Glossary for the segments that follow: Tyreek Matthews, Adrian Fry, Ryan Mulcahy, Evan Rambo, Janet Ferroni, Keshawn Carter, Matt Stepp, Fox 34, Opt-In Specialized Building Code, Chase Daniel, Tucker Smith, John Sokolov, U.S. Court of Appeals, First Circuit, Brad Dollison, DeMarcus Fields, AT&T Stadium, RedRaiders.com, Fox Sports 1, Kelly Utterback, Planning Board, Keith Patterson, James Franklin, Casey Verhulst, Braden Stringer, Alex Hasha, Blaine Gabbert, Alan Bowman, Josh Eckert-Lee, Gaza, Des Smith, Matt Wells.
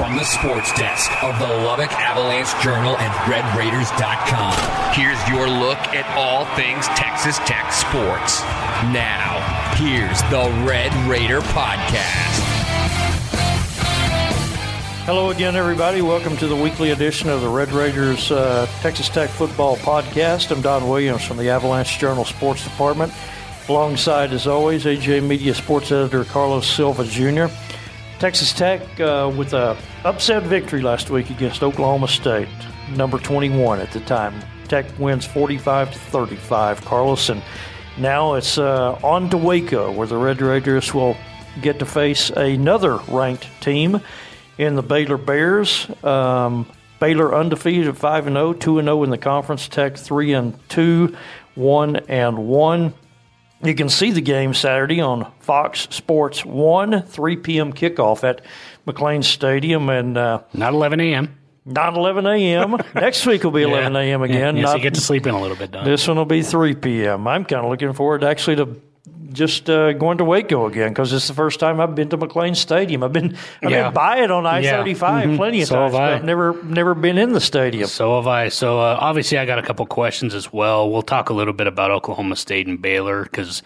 From the sports desk of the Lubbock Avalanche Journal and RedRaiders.com, here's your look at all things Texas Tech sports. Now, here's the Red Raider Podcast. Hello again, everybody. Welcome to the weekly edition of the Red Raiders Texas Tech football podcast. I'm Don Williams from the Avalanche Journal Sports Department. Alongside, as always, AJ Media Sports Editor Carlos Silva, Jr. Texas Tech with an upset victory last week against Oklahoma State, number 21 at the time. Tech wins 45-35, Carlos, and now it's on to Waco, where the Red Raiders will get to face another ranked team in the Baylor Bears. Baylor undefeated at 5-0, 2-0 in the conference. Tech 3-2, 1-1. You can see the game Saturday on Fox Sports 1, 3 p.m. kickoff at McLane Stadium. And not 11 a.m. Not 11 a.m. Next week will be 11 a.m. again. Yes, you get to sleep in a little bit, Don. This one will be 3 p.m. I'm kind of looking forward actually to just going to Waco again because it's the first time I've been to McLane Stadium. I've been by it on I-35 plenty of times, but I've never been in the stadium. So have I. So obviously I got a couple questions as well. We'll talk a little bit about Oklahoma State and Baylor because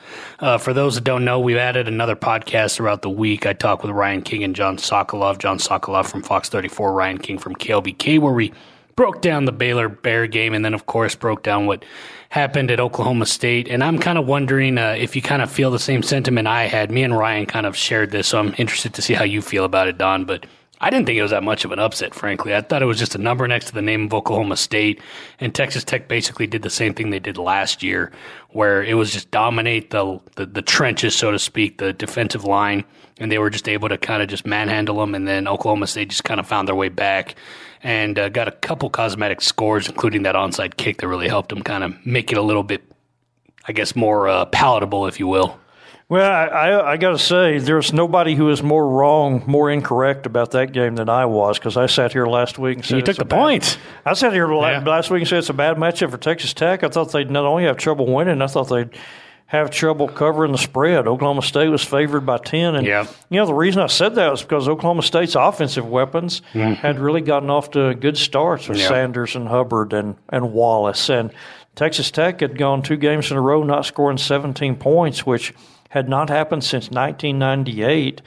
for those that don't know, we've added another podcast throughout the week. I talked with Ryan King and John Sokolov from Fox 34, Ryan King from KLBK, where we broke down the Baylor Bear game and then, of course, broke down what happened at Oklahoma State. And I'm kind of wondering if you kind of feel the same sentiment I had. Me and Ryan kind of shared this, so I'm interested to see how you feel about it, Don. But I didn't think it was that much of an upset, frankly. I thought it was just a number next to the name of Oklahoma State. And Texas Tech basically did the same thing they did last year, where it was just dominate the trenches, so to speak, the defensive line. And they were just able to kind of just manhandle them. And then Oklahoma State just kind of found their way back and got a couple cosmetic scores, including that onside kick that really helped them kind of make it a little bit, I guess, more palatable, if you will. Well, I got to say, there's nobody who is more wrong, more incorrect about that game than I was, because I sat here last week and said you took the points. I sat here last week and said it's a bad matchup for Texas Tech. I thought they'd not only have trouble winning, I thought they'd have trouble covering the spread. Oklahoma State was favored by 10. And, you know, the reason I said that was because Oklahoma State's offensive weapons had really gotten off to good starts with Sanders and Hubbard and Wallace. And Texas Tech had gone 2 games in a row not scoring 17 points, which had not happened since 1998.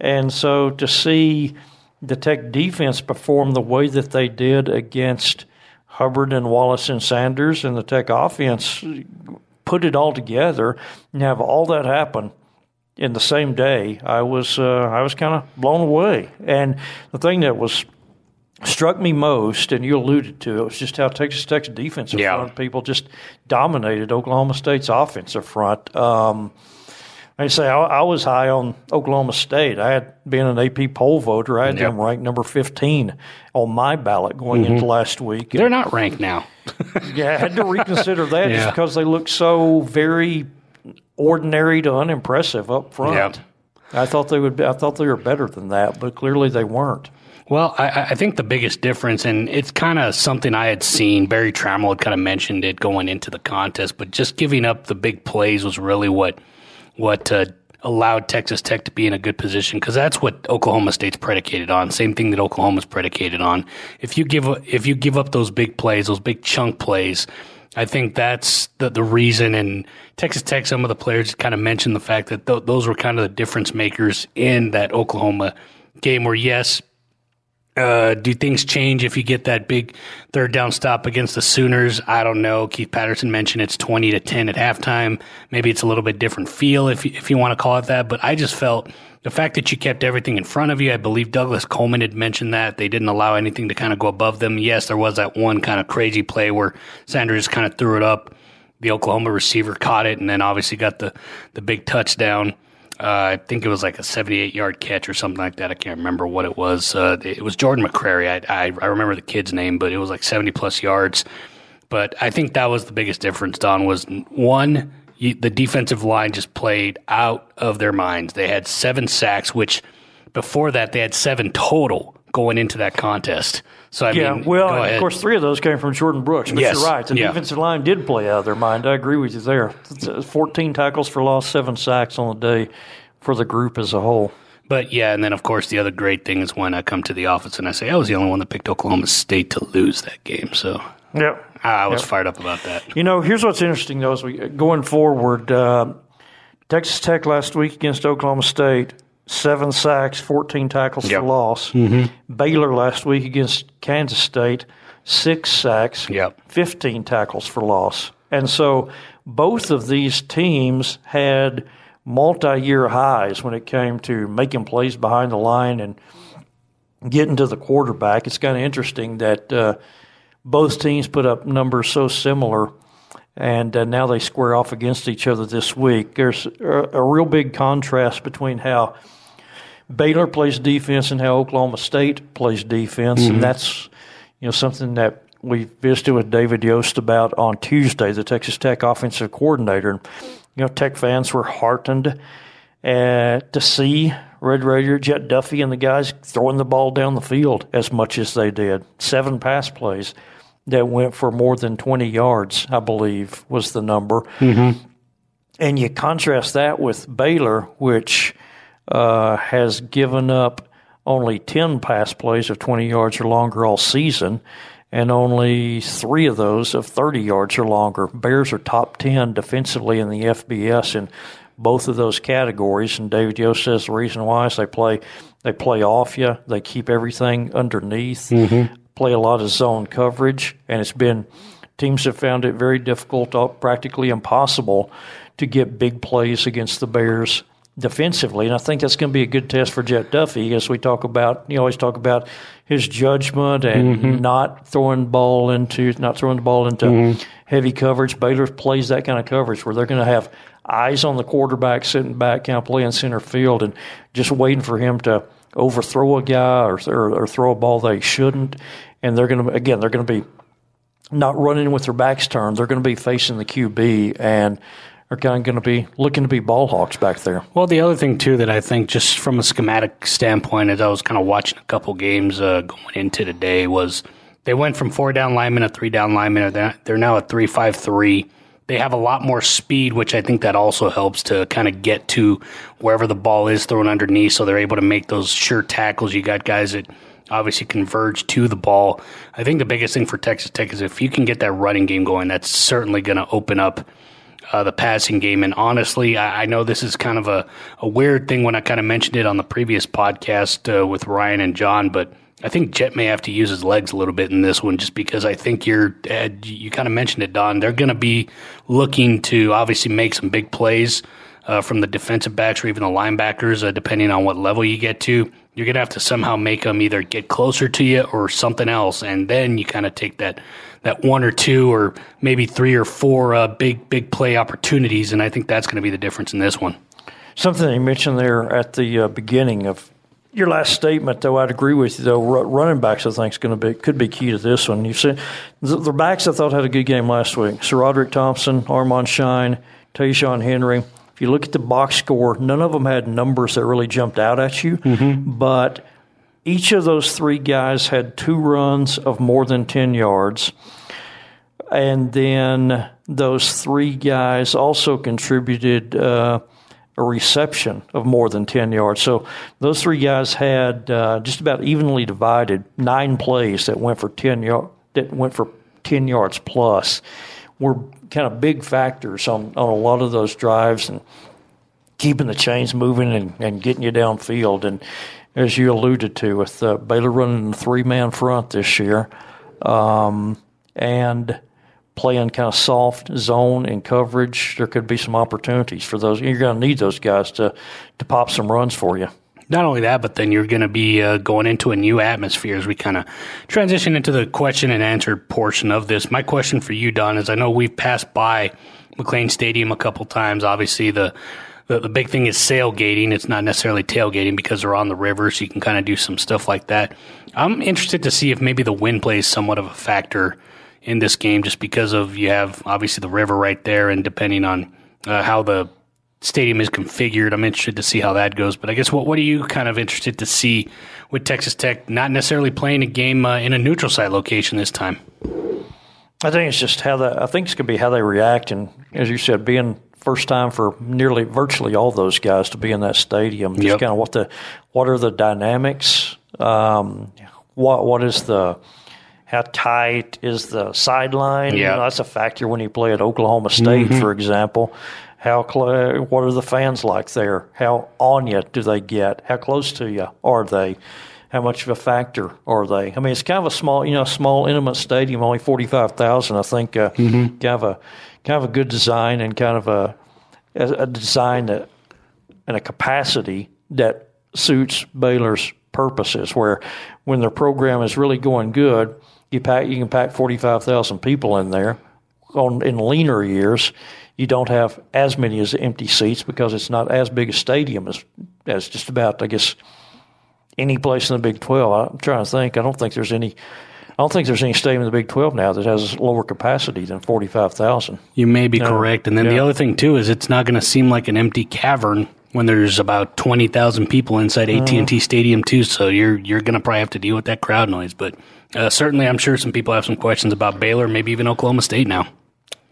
And so to see the Tech defense perform the way that they did against Hubbard and Wallace and Sanders, and the Tech offense put it all together and have all that happen in the same day, I was kind of blown away. And the thing that struck me most, and you alluded to it, was just how Texas Tech's defensive front people just dominated Oklahoma State's offensive front. I was high on Oklahoma State. I had been an AP poll voter. I had them ranked number 15 on my ballot going into last week. They're not ranked now. I had to reconsider that just because they looked so very ordinary to unimpressive up front. Yeah. I thought they were better than that, but clearly they weren't. Well, I think the biggest difference, and it's kind of something I had seen, Barry Trammell had kind of mentioned it going into the contest, but just giving up the big plays was really what allowed Texas Tech to be in a good position, because that's what Oklahoma State's predicated on. Same thing that Oklahoma's predicated on. If you give up those big plays, those big chunk plays, I think that's the reason. And Texas Tech, some of the players kind of mentioned the fact that those were kind of the difference makers in that Oklahoma game, where do things change if you get that big third down stop against the Sooners? I don't know. Keith Patterson mentioned it's 20-10 at halftime. Maybe it's a little bit different feel if you want to call it that. But I just felt the fact that you kept everything in front of you. I believe Douglas Coleman had mentioned that they didn't allow anything to kind of go above them. Yes, there was that one kind of crazy play where Sanders kind of threw it up. The Oklahoma receiver caught it and then obviously got the big touchdown. I think it was like a 78-yard catch or something like that. I can't remember what it was. It was Jordan McCrary. I remember the kid's name, but it was like 70-plus yards. But I think that was the biggest difference, Don, was one, the defensive line just played out of their minds. They had 7 sacks, which before that they had 7 total going into that contest. So of course, 3 of those came from Jordan Brooks. But you're right. The defensive line did play out of their mind. I agree with you there. 14 tackles for loss, 7 sacks on the day for the group as a whole. But yeah, and then of course the other great thing is when I come to the office and I say I was the only one that picked Oklahoma State to lose that game. So I was fired up about that. You know, here's what's interesting though: is we going forward, Texas Tech last week against Oklahoma State, 7 sacks, 14 tackles for loss. Mm-hmm. Baylor last week against Kansas State, 6 sacks, 15 tackles for loss. And so both of these teams had multi-year highs when it came to making plays behind the line and getting to the quarterback. It's kind of interesting that both teams put up numbers so similar, and now they square off against each other this week. There's a real big contrast between how Baylor plays defense and how Oklahoma State plays defense, and that's something that we visited with David Yost about on Tuesday, the Texas Tech offensive coordinator. And, Tech fans were heartened to see Red Raider, Jett Duffey, and the guys throwing the ball down the field as much as they did. 7 pass plays that went for more than 20 yards, I believe, was the number. Mm-hmm. And you contrast that with Baylor, which has given up only 10 pass plays of 20 yards or longer all season, and only 3 of those of 30 yards or longer. Bears are top 10 defensively in the FBS in both of those categories, and David Yost says the reason why is they play off you, they keep everything underneath, play a lot of zone coverage, and it's been teams have found it very difficult, practically impossible, to get big plays against the Bears defensively. And I think that's going to be a good test for Jett Duffey, as we talk about, you always talk about his judgment and not throwing the ball into heavy coverage. Baylor plays that kind of coverage where they're going to have eyes on the quarterback sitting back, kind of playing center field and just waiting for him to overthrow a guy or throw a ball they shouldn't. And they're going to be not running with their backs turned. They're going to be facing the QB and are kind of going to be looking to be ball hawks back there. Well, the other thing, too, that I think just from a schematic standpoint, as I was kind of watching a couple games going into today, was they went from 4 down linemen to 3 down linemen. They're now at 3-5-3. They have a lot more speed, which I think that also helps to kind of get to wherever the ball is thrown underneath, so they're able to make those sure tackles. You got guys that obviously converge to the ball. I think the biggest thing for Texas Tech is if you can get that running game going, that's certainly going to open up the passing game. And honestly, I know this is kind of a weird thing when I kind of mentioned it on the previous podcast with Ryan and John, but I think Jett may have to use his legs a little bit in this one, just because I think you kind of mentioned it, Don. They're going to be looking to obviously make some big plays from the defensive backs or even the linebackers, depending on what level you get to. You're going to have to somehow make them either get closer to you or something else, and then you kind of take that 1 or 2 or maybe 3 or 4 big play opportunities, and I think that's going to be the difference in this one. Something you mentioned there at the beginning of your last statement, though, I'd agree with you, though. Running backs, I think, is going to be could be key to this one. You've seen the backs I thought had a good game last week. Sir Roderick Thompson, Armon Shine, Tayshaun Henry. If you look at the box score, none of them had numbers that really jumped out at you, but each of those 3 guys had 2 runs of more than 10 yards. And then those 3 guys also contributed a reception of more than 10 yards. So those 3 guys had just about evenly divided 9 plays that went for 10 yards plus. Were kind of big factors on a lot of those drives and keeping the chains moving and getting you downfield. And as you alluded to, with Baylor running a 3-man front this year and playing kind of soft zone and coverage, there could be some opportunities for those. You're going to need those guys to pop some runs for you. Not only that, but then you're going to be going into a new atmosphere as we kind of transition into the question and answer portion of this. My question for you, Don, is I know we've passed by McLane Stadium a couple times. Obviously, the big thing is sailgating. It's not necessarily tailgating because they're on the river, so you can kind of do some stuff like that. I'm interested to see if maybe the wind plays somewhat of a factor in this game, just because of you have obviously the river right there, and depending on how the stadium is configured, I'm interested to see how that goes. But I guess what are you kind of interested to see with Texas Tech not necessarily playing a game in a neutral site location this time? I think it's going to be how they react, and as you said, being first time for virtually all those guys to be in that stadium. Just kind of what are the dynamics? What is the how tight is the sideline? You know, that's a factor when you play at Oklahoma State, for example. What are the fans like there? How on you do they get? How close to you are they? How much of a factor are they? I mean, it's kind of a small, small intimate stadium, only 45,000. I think kind of a good design and kind of a design that and a capacity that suits Baylor's purposes. Where when their program is really going good, you can pack 45,000 people in there. In leaner years, you don't have as many as empty seats because it's not as big a stadium as just about, I guess, any place in the Big 12. I'm trying to think. I don't think there's any stadium in the Big 12 now that has lower capacity than 45,000. You may be correct. And then the other thing, too, is it's not going to seem like an empty cavern when there's about 20,000 people inside AT&T Stadium, too. So you're going to probably have to deal with that crowd noise. But certainly I'm sure some people have some questions about Baylor, maybe even Oklahoma State now.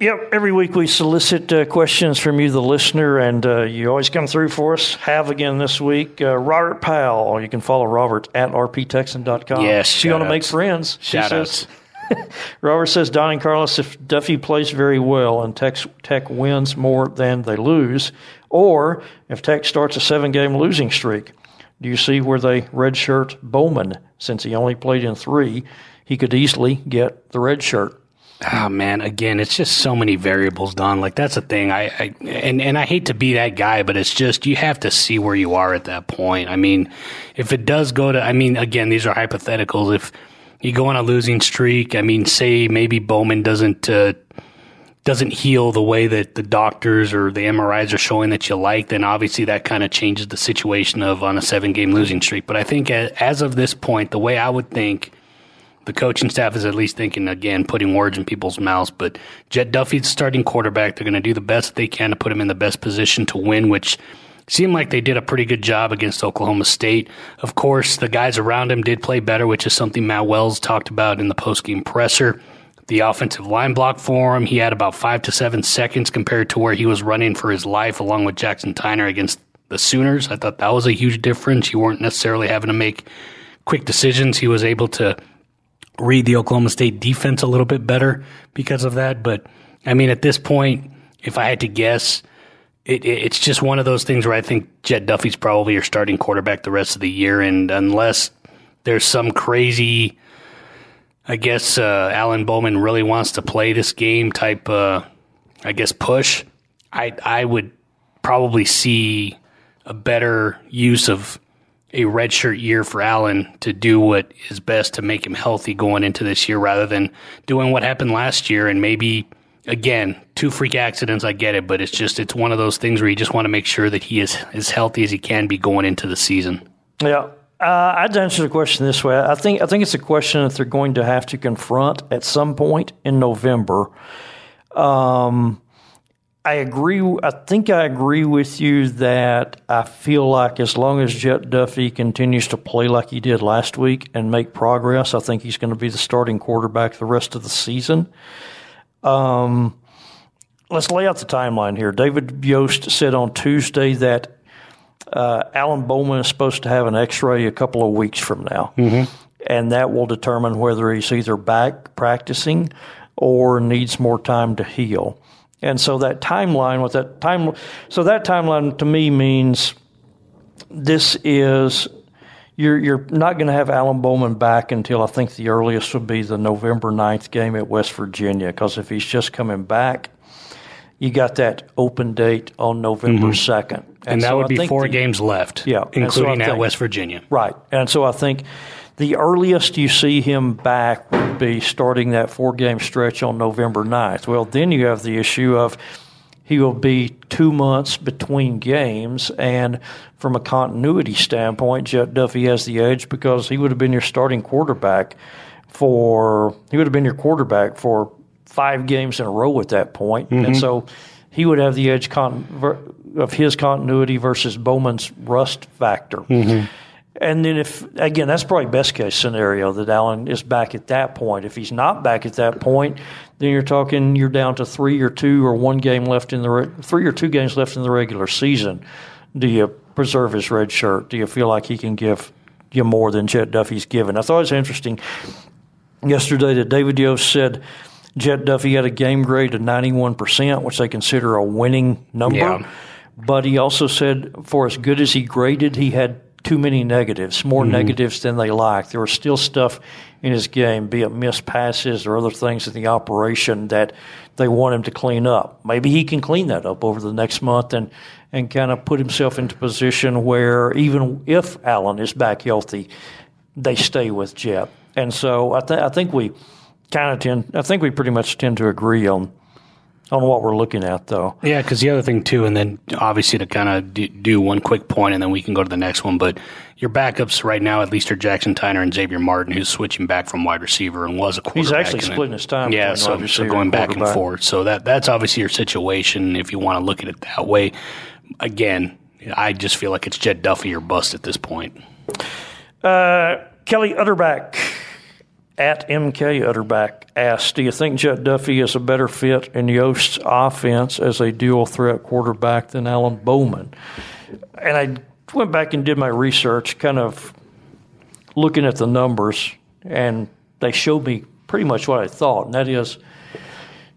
Yep, every week we solicit questions from you, the listener, and you always come through for us. Have again this week. Robert Powell, you can follow Robert at rptexan.com. Yes, you want to make friends. Shout outs. Robert says, Don and Carlos, if Duffey plays very well and Tech wins more than they lose, or if Tech starts a 7-game losing streak, do you see where they redshirt Bowman? Since he only played in 3, he could easily get the redshirt. Oh, man, again, it's just so many variables, Don. Like, that's the thing. I hate to be that guy, but it's just you have to see where you are at that point. I mean, if it does go to – I mean, again, these are hypotheticals. If you go on a losing streak, I mean, say maybe Bowman doesn't heal the way that the doctors or the MRIs are showing that you like, then obviously that kind of changes the situation of on a 7-game losing streak. But I think as of this point, the way I would think – the coaching staff is at least thinking, again, putting words in people's mouths. But Jett Duffey's starting quarterback. They're going to do the best they can to put him in the best position to win, which seemed like they did a pretty good job against Oklahoma State. Of course, the guys around him did play better, which is something Matt Wells talked about in the postgame presser. The offensive line block for him, he had about 5 to 7 seconds compared to where he was running for his life along with Jackson Tyner against the Sooners. I thought that was a huge difference. You weren't necessarily having to make quick decisions. He was able to read the Oklahoma State defense a little bit better because of that. But, I mean, at this point, if I had to guess, it's just one of those things where I think Jett Duffey's probably your starting quarterback the rest of the year. And unless there's some crazy, I guess, Alan Bowman really wants to play this game type, I guess, push, I would probably see a better use of a redshirt year for Allen to do what is best to make him healthy going into this year rather than doing what happened last year. And maybe, again, 2 freak accidents, I get it, but it's one of those things where you just want to make sure that he is as healthy as he can be going into the season. Yeah. I'd answer the question this way. I think it's a question that they're going to have to confront at some point in November. I agree with you that I feel like as long as Jett Duffey continues to play like he did last week and make progress, I think he's going to be the starting quarterback the rest of the season. Let's lay out the timeline here. David Yost said on Tuesday that Alan Bowman is supposed to have an X-ray a couple of weeks from now, and that will determine whether he's either back practicing or needs more time to heal. And so that timeline to me means this is you're not going to have Alan Bowman back until I think the earliest would be the November 9th game at West Virginia, because if he's just coming back, you got that open date on November 2nd. And that so would be 4 games left, including at West Virginia. Right. And so I think the earliest you see him back would be starting that 4-game stretch on November 9th. Well, then you have the issue of he will be 2 months between games, and from a continuity standpoint, Jett Duffey has the edge because he would have been your starting quarterback for 5 games in a row at that point. And so he would have the edge of his continuity versus Bowman's rust factor. And then if, again, that's probably best case scenario that Alan is back at that point. If he's not back at that point, then you're talking you're down to three or two games left in the regular season. Do you preserve his red shirt? Do you feel like he can give you more than Jett Duffey's given? I thought it was interesting yesterday that David Yost said Jett Duffey had a game grade of 91%, which they consider a winning number. Yeah. But he also said for as good as he graded, he had too many negatives, more negatives than they liked. There was still stuff in his game, be it missed passes or other things in the operation that they want him to clean up. Maybe he can clean that up over the next month and kind of put himself into a position where even if Allen is back healthy, they stay with Jett. And so I think we pretty much tend to agree on what we're looking at, though. Yeah, because the other thing, too, and then obviously to kind of do one quick point and then we can go to the next one, but your backups right now at least are Jackson Tyner and Xavier Martin, who's switching back from wide receiver and was a quarterback. He's actually splitting his time. Yeah, so going back and forth. So that's obviously your situation if you want to look at it that way. Again, I just feel like it's Jett Duffey or bust at this point. Kelly Utterback. At MK Utterback asks, do you think Jett Duffey is a better fit in Yost's offense as a dual-threat quarterback than Alan Bowman? And I went back and did my research, kind of looking at the numbers, and they showed me pretty much what I thought, and that is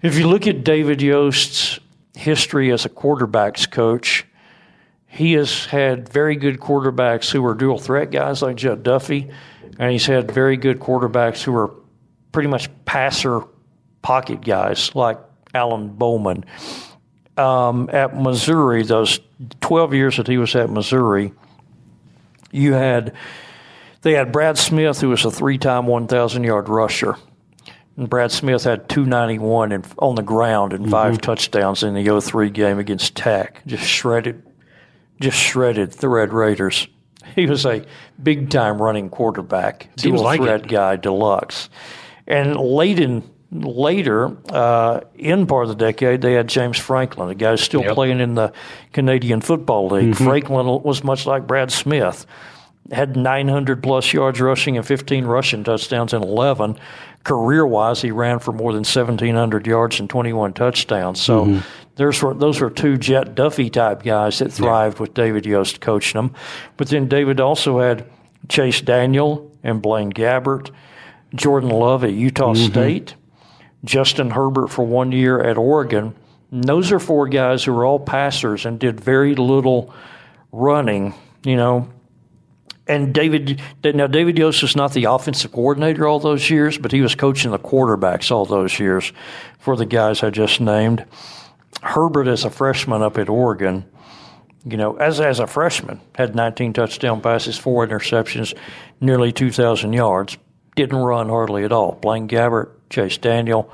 if you look at David Yost's history as a quarterback's coach, he has had very good quarterbacks who are dual-threat guys like Jett Duffey, and he's had very good quarterbacks who are pretty much passer pocket guys like Alan Bowman. At Missouri, those 12 years that he was at Missouri, they had Brad Smith, who was a three-time 1,000-yard rusher. And Brad Smith had 291 on the ground and five touchdowns in the 0-3 game against Tech. Just shredded the Red Raiders. He was a big-time running quarterback, dual-threat guy, deluxe. And later, in part of the decade, they had James Franklin, a guy who's still playing in the Canadian Football League. Mm-hmm. Franklin was much like Brad Smith, had 900-plus yards rushing and 15 rushing touchdowns in 11. Career-wise, he ran for more than 1,700 yards and 21 touchdowns. So those were two Jett Duffey-type guys that thrived with David Yost coaching them. But then David also had Chase Daniel and Blaine Gabbert, Jordan Love at Utah State, Justin Herbert for 1 year at Oregon. And those are four guys who were all passers and did very little running, you know. And David Yost was not the offensive coordinator all those years, but he was coaching the quarterbacks all those years for the guys I just named. Herbert, as a freshman up at Oregon, you know, as a freshman, had 19 touchdown passes, 4 interceptions, nearly 2,000 yards. Didn't run hardly at all. Blaine Gabbert, Chase Daniel,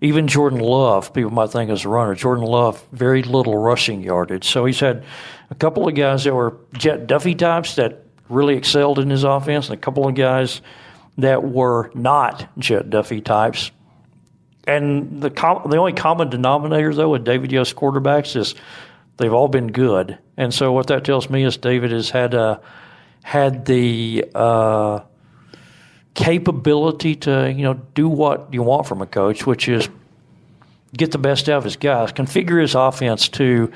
even Jordan Love, people might think is a runner. Jordan Love, very little rushing yardage. So he's had a couple of guys that were Jett Duffey types that really excelled in his offense, and a couple of guys that were not Jett Duffey types. And the only common denominator, though, with David Yost quarterbacks is they've all been good. And so what that tells me is David has had the capability to, you know, do what you want from a coach, which is get the best out of his guys, configure his offense to,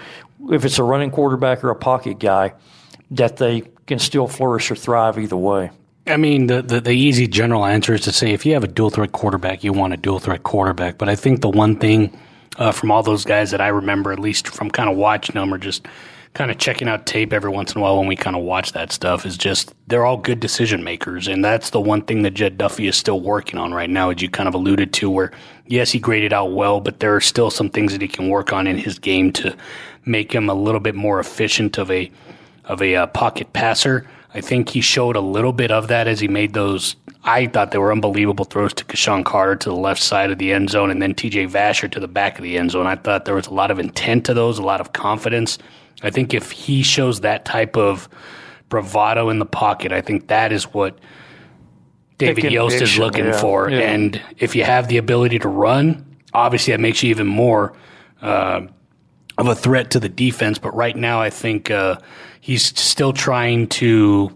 if it's a running quarterback or a pocket guy, that they can still flourish or thrive either way. I mean, the easy general answer is to say if you have a dual-threat quarterback, you want a dual-threat quarterback. But I think the one thing from all those guys that I remember, at least from kind of watching them or just kind of checking out tape every once in a while when we kind of watch that stuff, is just they're all good decision makers. And that's the one thing that Jett Duffey is still working on right now, as you kind of alluded to, where, yes, he graded out well, but there are still some things that he can work on in his game to make him a little bit more efficient of a pocket passer. I think he showed a little bit of that as he made those, I thought they were unbelievable throws to Keshawn Carter to the left side of the end zone and then TJ Vasher to the back of the end zone. I thought there was a lot of intent to those, a lot of confidence. I think if he shows that type of bravado in the pocket, I think that is what David Yost is looking for. Yeah. And if you have the ability to run, obviously that makes you even more of a threat to the defense. But right now I think he's still trying to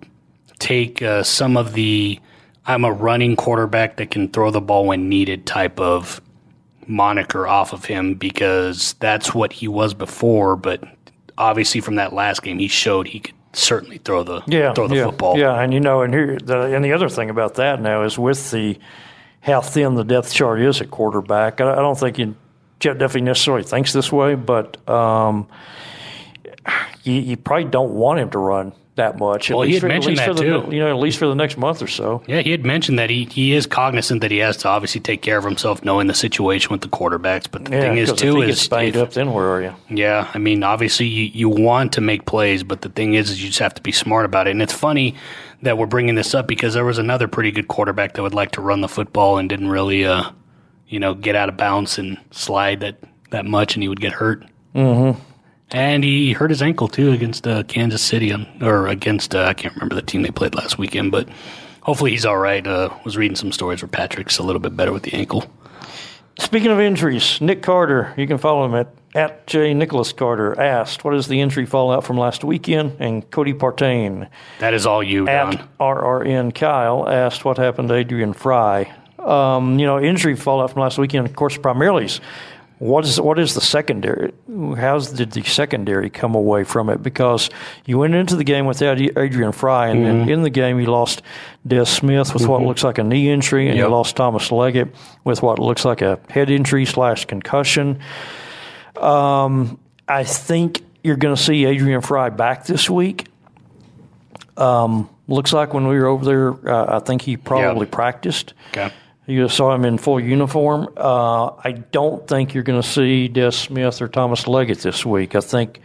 take some of the I'm a running quarterback that can throw the ball when needed type of moniker off of him, because that's what he was before. But obviously from that last game, he showed he could certainly throw the football. Yeah, and you know, and here the other thing about that now is with the how thin the depth chart is at quarterback. I don't think Jett Duffey necessarily thinks this way, but you probably don't want him to run that much. Well, he had mentioned that too. You know, at least for the next month or so. Yeah, he had mentioned that he is cognizant that he has to obviously take care of himself, knowing the situation with the quarterbacks. But the thing is, too, is if he gets banged up, then where are you? Yeah, I mean, obviously you want to make plays, but the thing is you just have to be smart about it. And it's funny that we're bringing this up because there was another pretty good quarterback that would like to run the football and didn't really, get out of bounds and slide that much, and he would get hurt. Mm-hmm. And he hurt his ankle, too, against Kansas City, or against, I can't remember the team they played last weekend, but hopefully he's all right. Was reading some stories where Patrick's a little bit better with the ankle. Speaking of injuries, Nick Carter, you can follow him at J. Nicholas Carter, asked, what is the injury fallout from last weekend? And Cody Partain. That is all you, Don. At RRN Kyle asked, what happened to Adrian Fry? Injury fallout from last weekend, of course, primarily what is the secondary? How did the secondary come away from it? Because you went into the game without Adrian Fry, and mm-hmm. in the game you lost Des Smith with mm-hmm. what looks like a knee injury, and yep. you lost Thomas Leggett with what looks like a head injury / concussion. I think you're going to see Adrian Fry back this week. Looks like when we were over there, I think he probably practiced. Okay. You saw him in full uniform. I don't think you're going to see Des Smith or Thomas Leggett this week. I think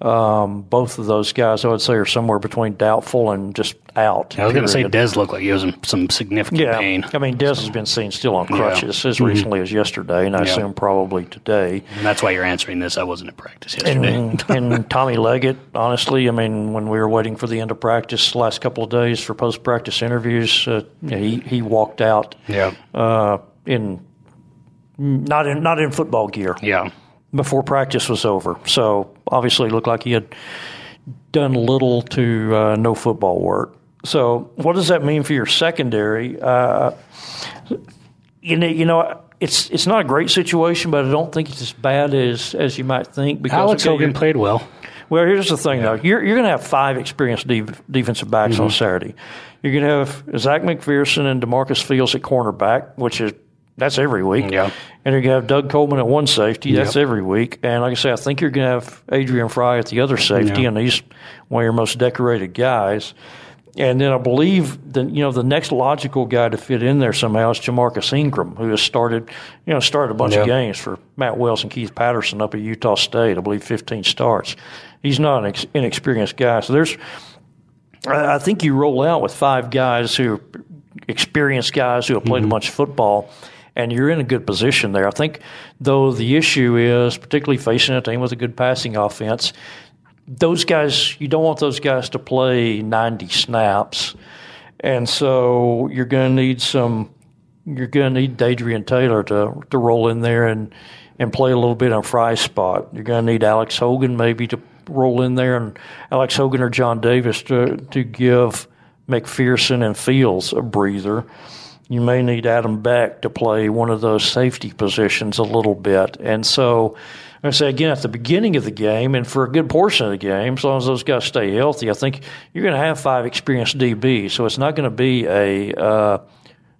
both of those guys, I would say, are somewhere between doubtful and just out. I was going to say Des looked like he was in some significant pain. I mean, Des has been seen still on crutches as recently as yesterday, and I assume probably today. And that's why you're answering this. I wasn't at practice yesterday. And Tommy Leggett, honestly, I mean, when we were waiting for the end of practice the last couple of days for post-practice interviews, he walked out not in football gear. Yeah. Before practice was over. So obviously it looked like he had done little to no football work. So what does that mean for your secondary? It's not a great situation, but I don't think it's as bad as you might think. Because Alex Hogan played well. Well, here's the thing, though. You're going to have 5 experienced defensive backs mm-hmm. on Saturday. You're going to have Zach McPherson and DeMarcus Fields at cornerback, which is – that's every week. Yeah. And you're going to have Doug Coleman at one safety. That's every week. And like I say, I think you're going to have Adrian Fry at the other safety, and he's one of your most decorated guys. And then I believe that, the next logical guy to fit in there somehow is Jamarcus Ingram, who has started a bunch of games for Matt Wells and Keith Patterson up at Utah State, I believe 15 starts. He's not an inexperienced guy. So I think you roll out with 5 guys experienced guys who have played mm-hmm. a bunch of football. And you're in a good position there. I think, though, the issue is, particularly facing a team with a good passing offense, those guys, you don't want those guys to play 90 snaps. And so you're going to need Dadrian Taylor to roll in there and play a little bit on Fry's spot. You're going to need Alex Hogan maybe to roll in there, and Alex Hogan or John Davis to give McPherson and Fields a breather. You may need Adam Beck to play one of those safety positions a little bit. And so, I say again, at the beginning of the game and for a good portion of the game, as long as those guys stay healthy, I think you're going to have 5 experienced DBs. So it's not going to be a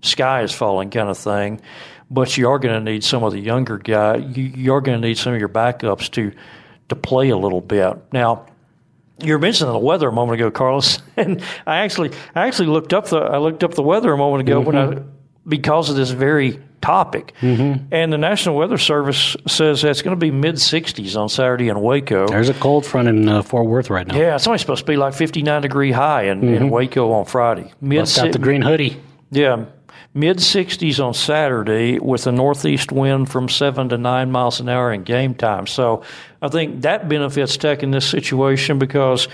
sky is falling kind of thing, but you are going to need some of the younger guys. You are going to need some of your backups to play a little bit. Now, you were mentioning the weather a moment ago, Carlos, and I actually looked up the weather a moment ago mm-hmm. Because of this very topic. Mm-hmm. And the National Weather Service says it's going to be mid-60s on Saturday in Waco. There's a cold front in Fort Worth right now. Yeah, it's only supposed to be like 59-degree high in Waco on Friday. Left out the green hoodie. Yeah, mid-60s on Saturday with a northeast wind from 7 to 9 miles an hour in game time. So I think that benefits Tech in this situation because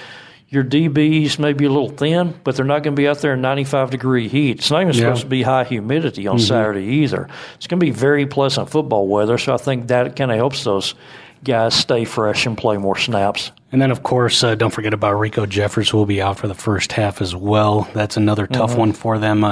your DBs may be a little thin, but they're not going to be out there in 95-degree heat. It's not even supposed to be high humidity on Saturday either. It's going to be very pleasant football weather, so I think that kind of helps those guys stay fresh and play more snaps. And then, of course, don't forget about Rico Jeffers, who will be out for the first half as well. That's another tough one for them.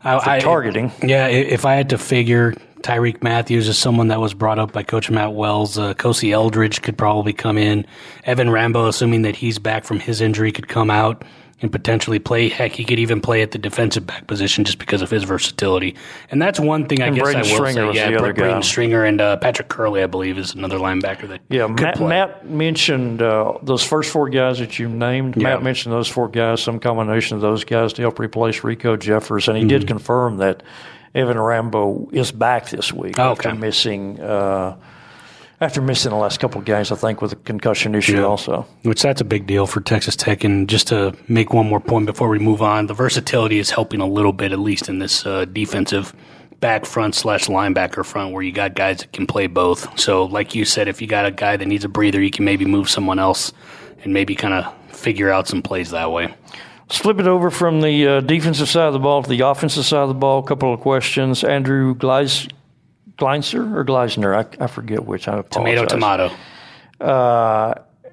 Targeting. If I had to figure, Tyreek Matthews is someone that was brought up by Coach Matt Wells. Kosey Eldridge could probably come in. Evan Rambo, assuming that he's back from his injury, could come out and potentially play. Heck, he could even play at the defensive back position just because of his versatility. And that's one thing I guess I will say. Yeah, Braden Stringer and Patrick Curley, I believe, is another linebacker that could play. Matt mentioned those first four guys that you named. Yeah. Matt mentioned those four guys, some combination of those guys to help replace Rico Jeffers, and he did confirm that Evan Rambo is back this week after missing the last couple of games, I think, with a concussion issue also. Which that's a big deal for Texas Tech. And just to make one more point before we move on, the versatility is helping a little bit, at least in this defensive back front / linebacker front, where you got guys that can play both. So like you said, if you got a guy that needs a breather, you can maybe move someone else and maybe kind of figure out some plays that way. Let's flip it over from the defensive side of the ball to the offensive side of the ball. A couple of questions. Andrew Gleisner, I forget which. I apologize. Tomato.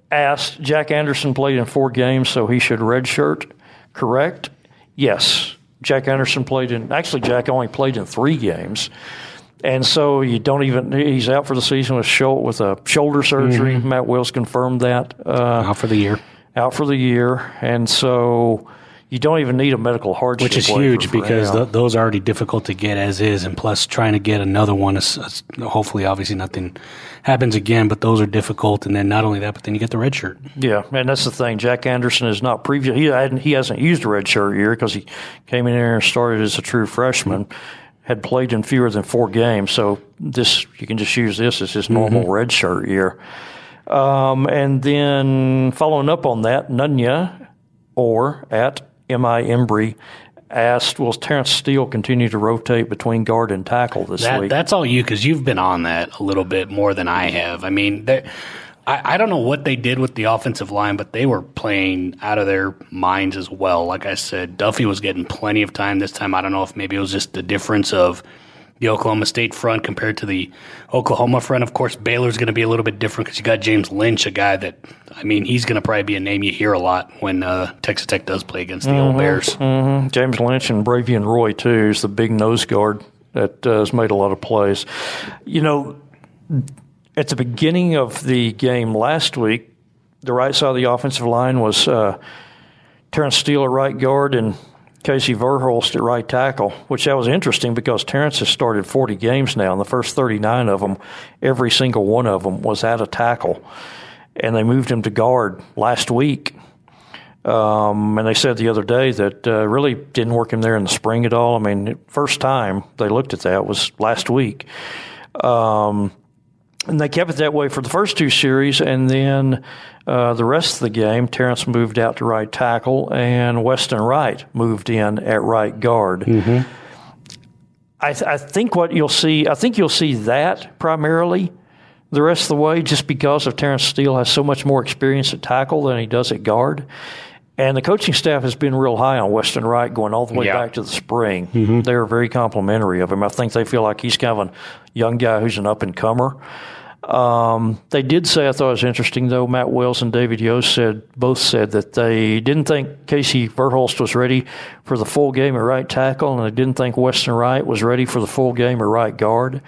Asked, Jack Anderson played in 4 games, so he should redshirt, correct? Yes. Jack Anderson played in – actually, Jack only played in 3 games. And so you don't even – he's out for the season with a shoulder surgery. Mm-hmm. Matt Wells confirmed that. Out for the year. And so you don't even need a medical hardship. Which is huge because those are already difficult to get as is, and plus trying to get another one is hopefully, obviously, nothing happens again, but those are difficult. And then not only that, but then you get the red shirt. Yeah, and that's the thing. Jack Anderson is not previous. He hasn't used a red shirt year because he came in here and started as a true freshman, had played in fewer than 4 games. So this you can just use this as his normal red shirt year. And then following up on that, Nunya, or at M.I. Embry, asked, will Terrence Steele continue to rotate between guard and tackle this week? That's all you, because you've been on that a little bit more than I have. I mean, I don't know what they did with the offensive line, but they were playing out of their minds as well. Like I said, Duffey was getting plenty of time this time. I don't know if maybe it was just the difference of the Oklahoma State front compared to the Oklahoma front. Of course, Baylor's going to be a little bit different because you got James Lynch, a guy that, I mean, he's going to probably be a name you hear a lot when Texas Tech does play against the old Bears. Mm-hmm. James Lynch and Bravian Roy, too, is the big nose guard that has made a lot of plays. You know, at the beginning of the game last week, the right side of the offensive line was Terrence Steele at right guard and Casey Verhulst at right tackle, which that was interesting because Terrence has started 40 games now, and the first 39 of them, every single one of them was at a tackle. And they moved him to guard last week. And they said the other day that really didn't work him there in the spring at all. I mean, first time they looked at that was last week. And they kept it that way for the first 2 series, and then the rest of the game, Terrence moved out to right tackle, and Weston Wright moved in at right guard. Mm-hmm. I think what you'll see, that primarily the rest of the way, just because of Terrence Steele has so much more experience at tackle than he does at guard. And the coaching staff has been real high on Weston Wright going all the way back to the spring. Mm-hmm. They are very complimentary of him. I think they feel like he's kind of a young guy who's an up-and-comer. They did say, I thought it was interesting, though, Matt Wells and David Yost both said that they didn't think Casey Verhulst was ready for the full game at right tackle, and they didn't think Weston Wright was ready for the full game at right guard.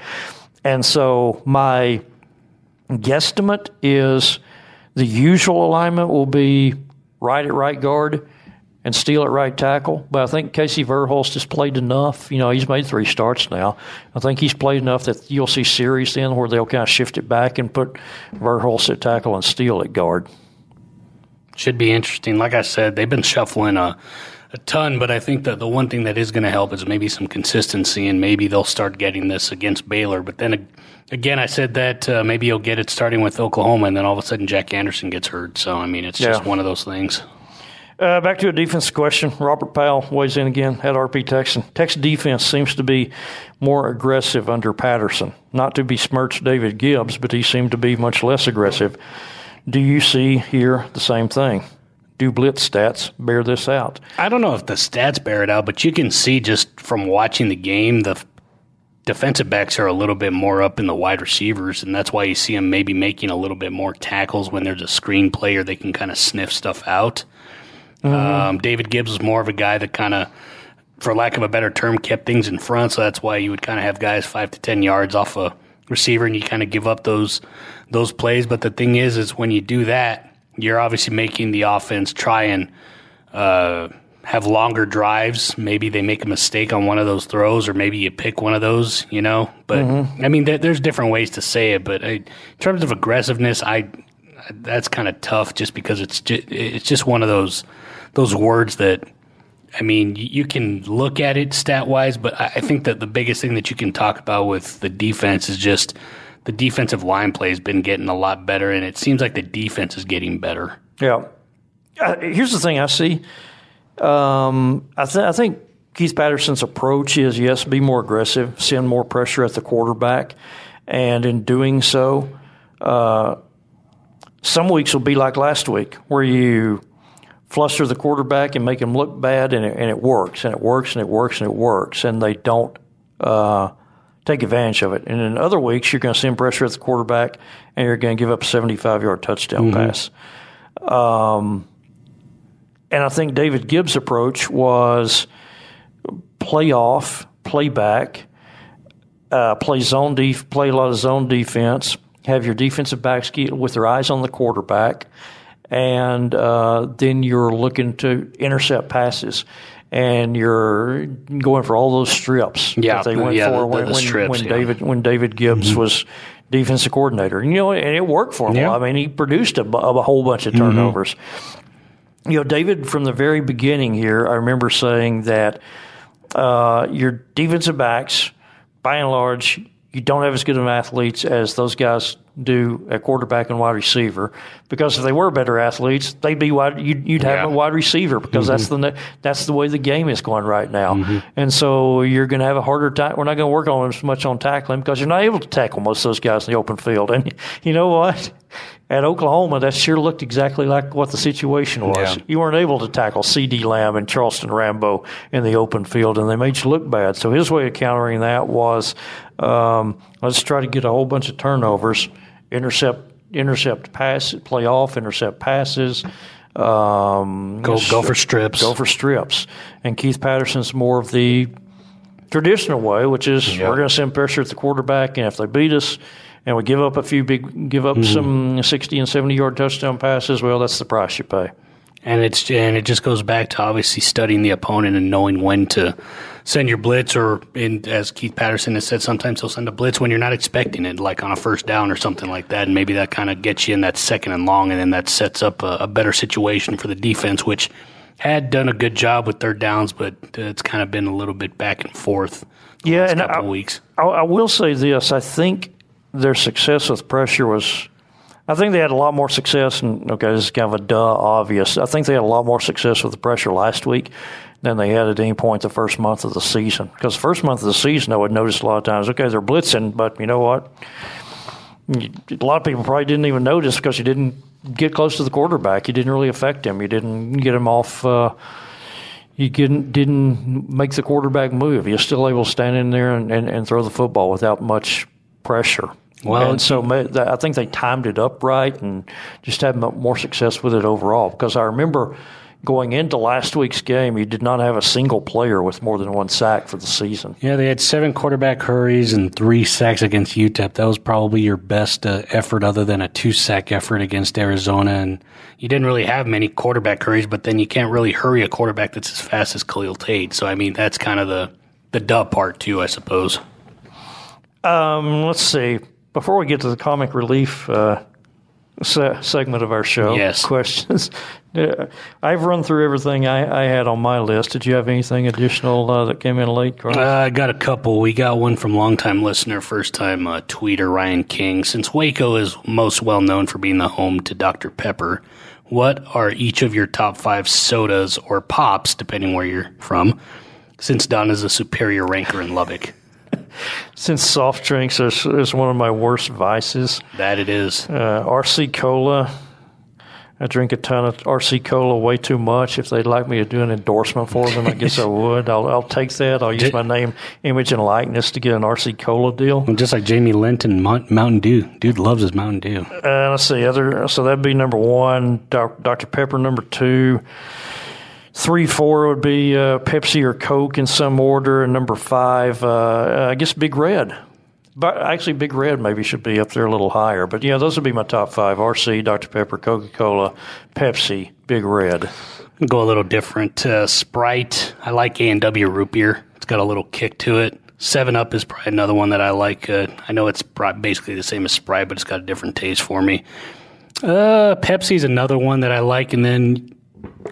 And so my guesstimate is the usual alignment will be Wright at right guard and Steele at right tackle. But I think Casey Verhulst has played enough. You know, he's made 3 starts now. I think he's played enough that you'll see series then where they'll kind of shift it back and put Verhulst at tackle and Steele at guard. Should be interesting. Like I said, they've been shuffling a ton, but I think that the one thing that is going to help is maybe some consistency, and maybe they'll start getting this against Baylor. But then again, I said that maybe you'll get it starting with Oklahoma, and then all of a sudden Jack Anderson gets hurt. So, I mean, it's just one of those things. Back to a defense question. Robert Powell weighs in again at RP Texan. Tech's defense seems to be more aggressive under Patterson. Not to besmirch David Gibbs, but he seemed to be much less aggressive. Do you see here the same thing? Do blitz stats bear this out? I don't know if the stats bear it out, but you can see just from watching the game, the defensive backs are a little bit more up in the wide receivers, and that's why you see them maybe making a little bit more tackles when there's a screen play or they can kind of sniff stuff out. Mm-hmm. David Gibbs was more of a guy that kind of, for lack of a better term, kept things in front, so that's why you would kind of have guys 5 to 10 yards off a receiver and you kind of give up those plays. But the thing is when you do that, you're obviously making the offense try and have longer drives. Maybe they make a mistake on one of those throws, or maybe you pick one of those, you know. But I mean, there's different ways to say it, but in terms of aggressiveness, that's kind of tough, just because it's just one of those words that, I mean, you can look at it stat wise, but I think that the biggest thing that you can talk about with the defense is just the defensive line play has been getting a lot better, and it seems like the defense is getting better. Yeah. Here's the thing I see. I think Keith Patterson's approach is, yes, be more aggressive, send more pressure at the quarterback, and in doing so, some weeks will be like last week, where you fluster the quarterback and make him look bad, and it works, and they don't take advantage of it. And in other weeks, you're going to send pressure at the quarterback, and you're going to give up a 75-yard touchdown pass. And I think David Gibbs' approach was play off, play back, play a lot of zone defense, have your defensive backs with their eyes on the quarterback, and then you're looking to intercept passes, and you're going for all those strips that they went for when David Gibbs was defensive coordinator. And, you know, and it worked for him. Yeah. I mean, he produced a whole bunch of turnovers. You know, David, from the very beginning here, I remember saying that your defensive backs, by and large, you don't have as good of athletes as those guys do at quarterback and wide receiver, because if they were better athletes, they'd be you'd have a wide receiver, because that's the way the game is going right now. And so you're going to have a harder time. We're not going to work on as much on tackling, because you're not able to tackle most of those guys in the open field. And you know what? At Oklahoma, that sure looked exactly like what the situation was. Yeah. You weren't able to tackle C.D. Lamb and Charleston Rambo in the open field, and they made you look bad. So his way of countering that was, let's try to get a whole bunch of turnovers, intercept passes. Go for strips. Go for strips. And Keith Patterson's more of the traditional way, which is we're going to send pressure at the quarterback, and if they beat us, and we give up some 60 and 70-yard touchdown passes, well, that's the price you pay. And it just goes back to obviously studying the opponent and knowing when to send your blitz, or, as Keith Patterson has said, sometimes he'll send a blitz when you're not expecting it, like on a first down or something like that, and maybe that kind of gets you in that second and long, and then that sets up a better situation for the defense, which had done a good job with third downs, but it's kind of been a little bit back and forth the last couple of weeks. I will say this. I think their success with pressure was, I think they had a lot more success, and this is kind of a obvious. I think they had a lot more success with the pressure last week than they had at any point the first month of the season. Because the first month of the season, I would notice a lot of times, they're blitzing, but you know what? A lot of people probably didn't even notice, because you didn't get close to the quarterback. You didn't really affect him. You didn't get him off. You didn't make the quarterback move. You're still able to stand in there and throw the football without much pressure. Well, and so I think they timed it up right and just had more success with it overall. Because I remember going into last week's game, you did not have a single player with more than one sack for the season. Yeah, they had 7 quarterback hurries and 3 sacks against UTEP. That was probably your best effort, other than a 2-sack effort against Arizona. And you didn't really have many quarterback hurries, but then you can't really hurry a quarterback that's as fast as Khalil Tate. So, I mean, that's kind of the duh part, too, I suppose. Let's see. Before we get to the comic relief segment of our show, questions, I've run through everything I had on my list. Did you have anything additional that came in late, Carlos? I got a couple. We got one from longtime listener, first-time tweeter, Ryan King. Since Waco is most well-known for being the home to Dr. Pepper, what are each of your top 5 sodas or pops, depending where you're from, since Don is a superior ranker in Lubbock? Since soft drinks is one of my worst vices. That it is. RC Cola. I drink a ton of RC Cola way too much. If they'd like me to do an endorsement for them, I guess I would. I'll take that. I'll use my name, image, and likeness to get an RC Cola deal. Just like Jamie Linton, Mountain Dew. Dude loves his Mountain Dew. Let's see. So that'd be number one. Dr. Pepper, number two. 3, 4 would be Pepsi or Coke in some order. And number five, I guess Big Red. But actually, Big Red maybe should be up there a little higher. But, yeah, those would be my top five. RC, Dr. Pepper, Coca-Cola, Pepsi, Big Red. Go a little different. Sprite. I like A&W root beer. It's got a little kick to it. 7-Up is probably another one that I like. I know it's basically the same as Sprite, but it's got a different taste for me. Pepsi's another one that I like. And then,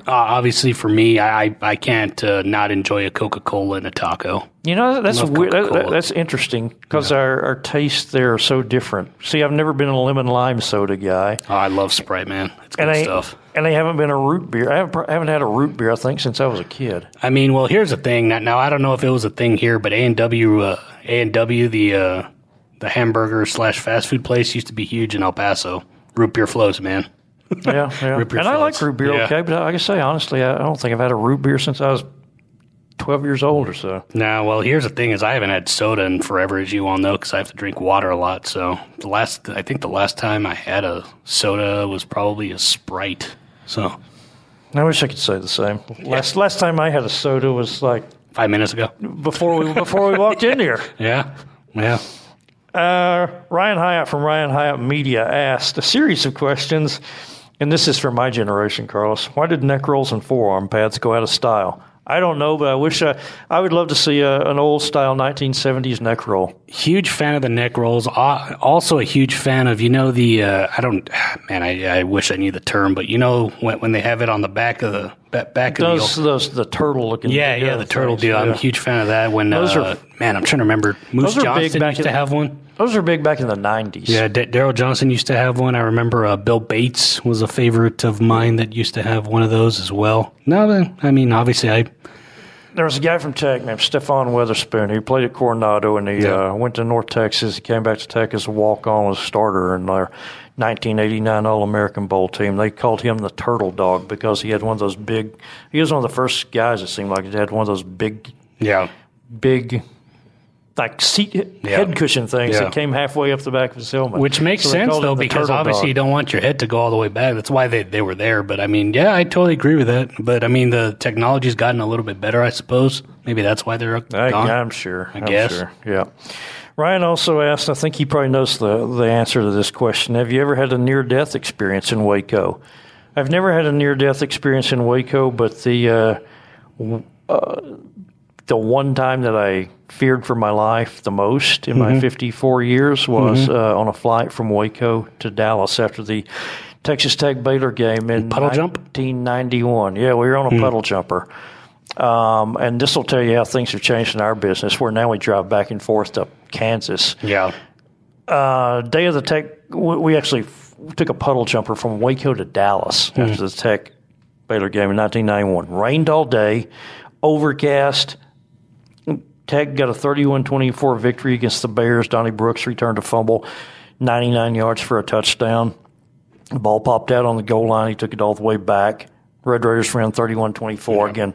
obviously, for me, I can't not enjoy a Coca-Cola and a taco. You know, that's weird. That's interesting because our tastes there are so different. See, I've never been a lemon lime soda guy. Oh, I love Sprite, man. It's good stuff. And I haven't been a root beer. I haven't had a root beer, I think, since I was a kid. I mean, well, here's the thing. Now, I don't know if it was a thing here, but A&W, the hamburger / fast food place, used to be huge in El Paso. Root beer flows, man. Yeah. And I like root beer, okay, but I can say, honestly, I don't think I've had a root beer since I was 12 years old or so. Now, well, here's the thing is I haven't had soda in forever, as you all know, because I have to drink water a lot. So I think the last time I had a soda was probably a Sprite. So I wish I could say the same. Last time I had a soda was like 5 minutes ago. Before we walked in here. Yeah. Ryan Hyatt from Ryan Hyatt Media asked a series of questions. And this is for my generation, Carlos. Why did neck rolls and forearm pads go out of style? I don't know, but I wish I would love to see an old-style 1970s neck roll. Huge fan of the neck rolls. Also a huge fan of, I wish I knew the term, but when they have it on the back of the back of the turtle-looking. Yeah, the turtle deal. Yeah. I'm a huge fan of that. When those I'm trying to remember. Moose Johnson used to have one. Those were big back in the 90s. Yeah, Daryl Johnson used to have one. I remember Bill Bates was a favorite of mine that used to have one of those as well. No, I mean, obviously, there was a guy from Tech named Stephon Weatherspoon. He played at Coronado, and he went to North Texas. He came back to Tech as a walk-on as a starter in their 1989 All-American Bowl team. They called him the Turtle Dog because he had one of those big – he was one of the first guys, it seemed like, that had one of those big – like seat head cushion things that came halfway up the back of his helmet. Which makes sense, though, because obviously you don't want your head to go all the way back. That's why they were there. But, I mean, yeah, I totally agree with that. But, I mean, the technology's gotten a little bit better, I suppose. Maybe that's why they're gone. I'm sure. I guess. Yeah. Ryan also asked, I think he probably knows the answer to this question, have you ever had a near-death experience in Waco? I've never had a near-death experience in Waco, but the one time that I feared for my life the most in my 54 years was on a flight from Waco to Dallas after the Texas Tech Baylor game in 1991. Yeah, we were on a puddle jumper. And this will tell you how things have changed in our business, where now we drive back and forth to Kansas. Yeah. Day of the Tech, we actually took a puddle jumper from Waco to Dallas after the Tech Baylor game in 1991. Rained all day, overcast. Tech got a 31-24 victory against the Bears. Donnie Brooks returned a fumble, 99 yards for a touchdown. The ball popped out on the goal line. He took it all the way back. Red Raiders ran 31-24. Again,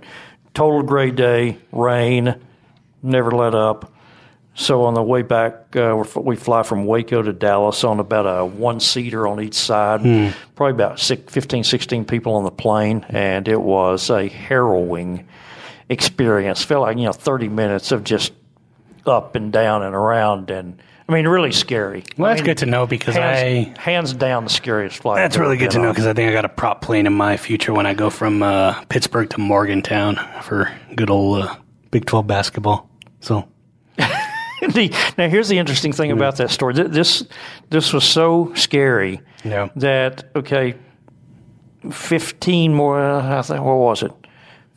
total gray day, rain, never let up. So on the way back, we fly from Waco to Dallas on about a one-seater on each side, probably about 15, 16 people on the plane, and it was a harrowing experience. Felt like 30 minutes of just up and down and around, and I mean, really scary. Well, that's good to know because hands down the scariest flight. That's really good to know because I think I got a prop plane in my future when I go from Pittsburgh to Morgantown for good old Big 12 basketball. So now here's the interesting thing about that story. This was so scary that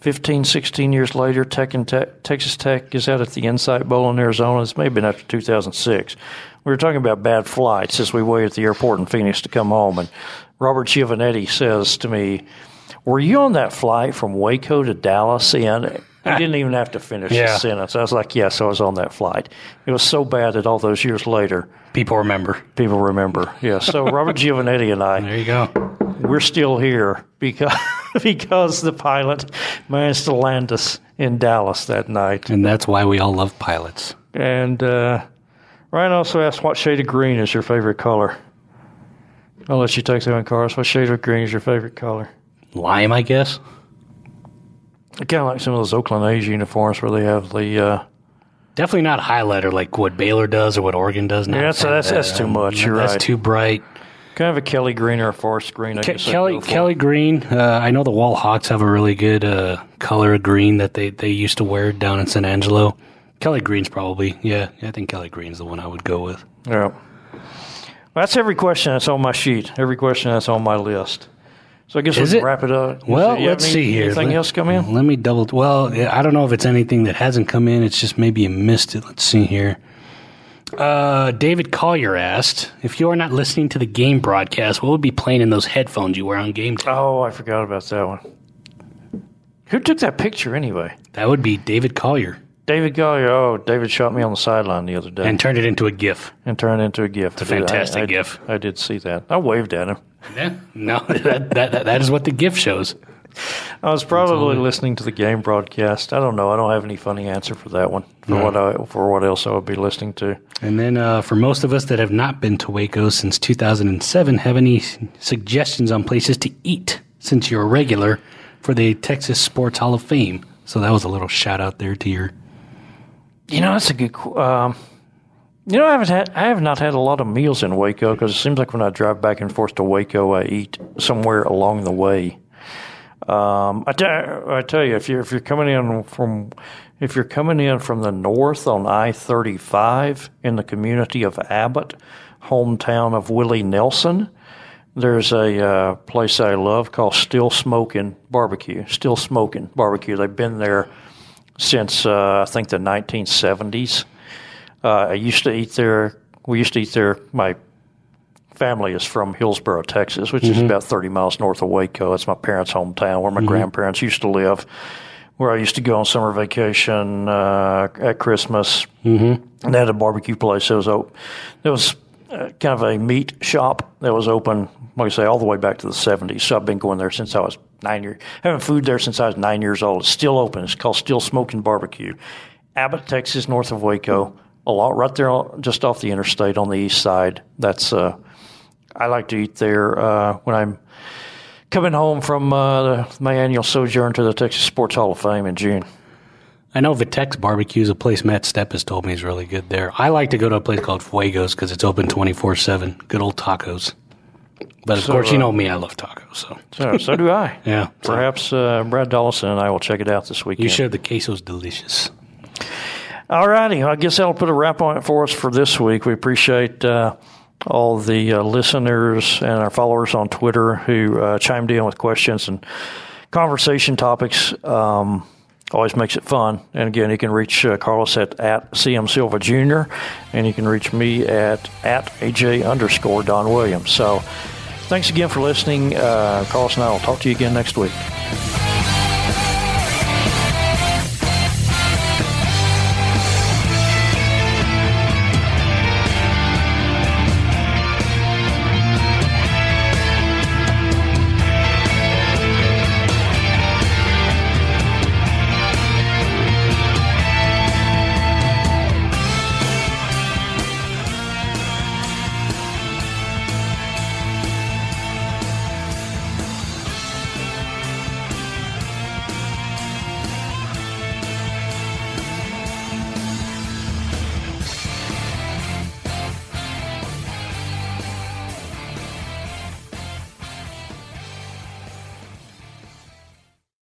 15, 16 years later, Texas Tech is out at the Insight Bowl in Arizona. This may have been after 2006. We were talking about bad flights as we waited at the airport in Phoenix to come home, and Robert Giovanetti says to me, were you on that flight from Waco to Dallas? And he didn't even have to finish his sentence. I was like, yes, I was on that flight. It was so bad that all those years later, people remember. Yeah, so Robert Giovanetti and I there you go. we're still here because the pilot managed to land us in Dallas that night. And that's why we all love pilots. And Ryan also asked, what shade of green is your favorite color? I'll let you take that one, Carlos. What shade of green is your favorite color? Lime, I guess. I kind of like some of those Oakland A's uniforms where they have the... Definitely not highlighter like what Baylor does or what Oregon does now. Yeah, that's too much. You're right. That's too bright. Kind of a Kelly green or a forest green. Kelly green. I know the Wall Hawks have a really good color of green that they used to wear down in San Angelo. Kelly green's probably. Yeah, I think Kelly green's the one I would go with. Yeah. Well, that's every question that's on my sheet. Every question that's on my list. So I guess we'll wrap it up. Well, let's see here. Anything else come in? Let me double. Well, I don't know if it's anything that hasn't come in. It's just maybe you missed it. Let's see here. David Collier asked, if you are not listening to the game broadcast, what would be playing in those headphones you wear on game day? Oh, I forgot about that one. Who took that picture anyway? That would be David Collier. David Collier. Oh, David shot me on the sideline the other day. And turned it into a GIF. It's a fantastic GIF. I did see that. I waved at him. Yeah, no, that is what the GIF shows. I was probably listening to the game broadcast. I don't know. I don't have any funny answer for that one. What else I would be listening to. And then for most of us that have not been to Waco since 2007, have any suggestions on places to eat since you're a regular for the Texas Sports Hall of Fame? So that was a little shout out there to your. You know, that's a good. I have not had a lot of meals in Waco because it seems like when I drive back and forth to Waco, I eat somewhere along the way. I tell you, if you're coming in from the north on I-35 in the community of Abbott, hometown of Willie Nelson, there's a place I love called Still Smoking Barbecue. They've been there since I think the 1970s. I used to eat there. We used to eat there. My family is from Hillsboro, Texas, which is about 30 miles north of Waco. It's my parents' hometown where my grandparents used to live, where I used to go on summer vacation at Christmas. Mm-hmm. And they had a barbecue place that was open. There was kind of a meat shop that was open, like I say, all the way back to the 70s. So I've been going there since I was 9 years, having food there since I was 9 years old. It's still open. It's called Still Smoking Barbecue. Abbott, Texas, north of Waco. A lot right there, just off the interstate on the east side. That's I like to eat there when I'm coming home from my annual sojourn to the Texas Sports Hall of Fame in June. I know Vitex Barbecue is a place Matt Stepp has told me is really good there. I like to go to a place called Fuego's because it's open 24/7. Good old tacos. But of course, you know me, I love tacos. So do I. Yeah. Perhaps Brad Dollison and I will check it out this weekend. You said the queso's delicious. All righty. I guess that'll put a wrap on it for us for this week. We appreciate all the listeners and our followers on Twitter who chimed in with questions and conversation topics. Always makes it fun. And again, you can reach Carlos at CM Silva Jr. And you can reach me at AJ _ Don Williams. So thanks again for listening. Carlos and I will talk to you again next week.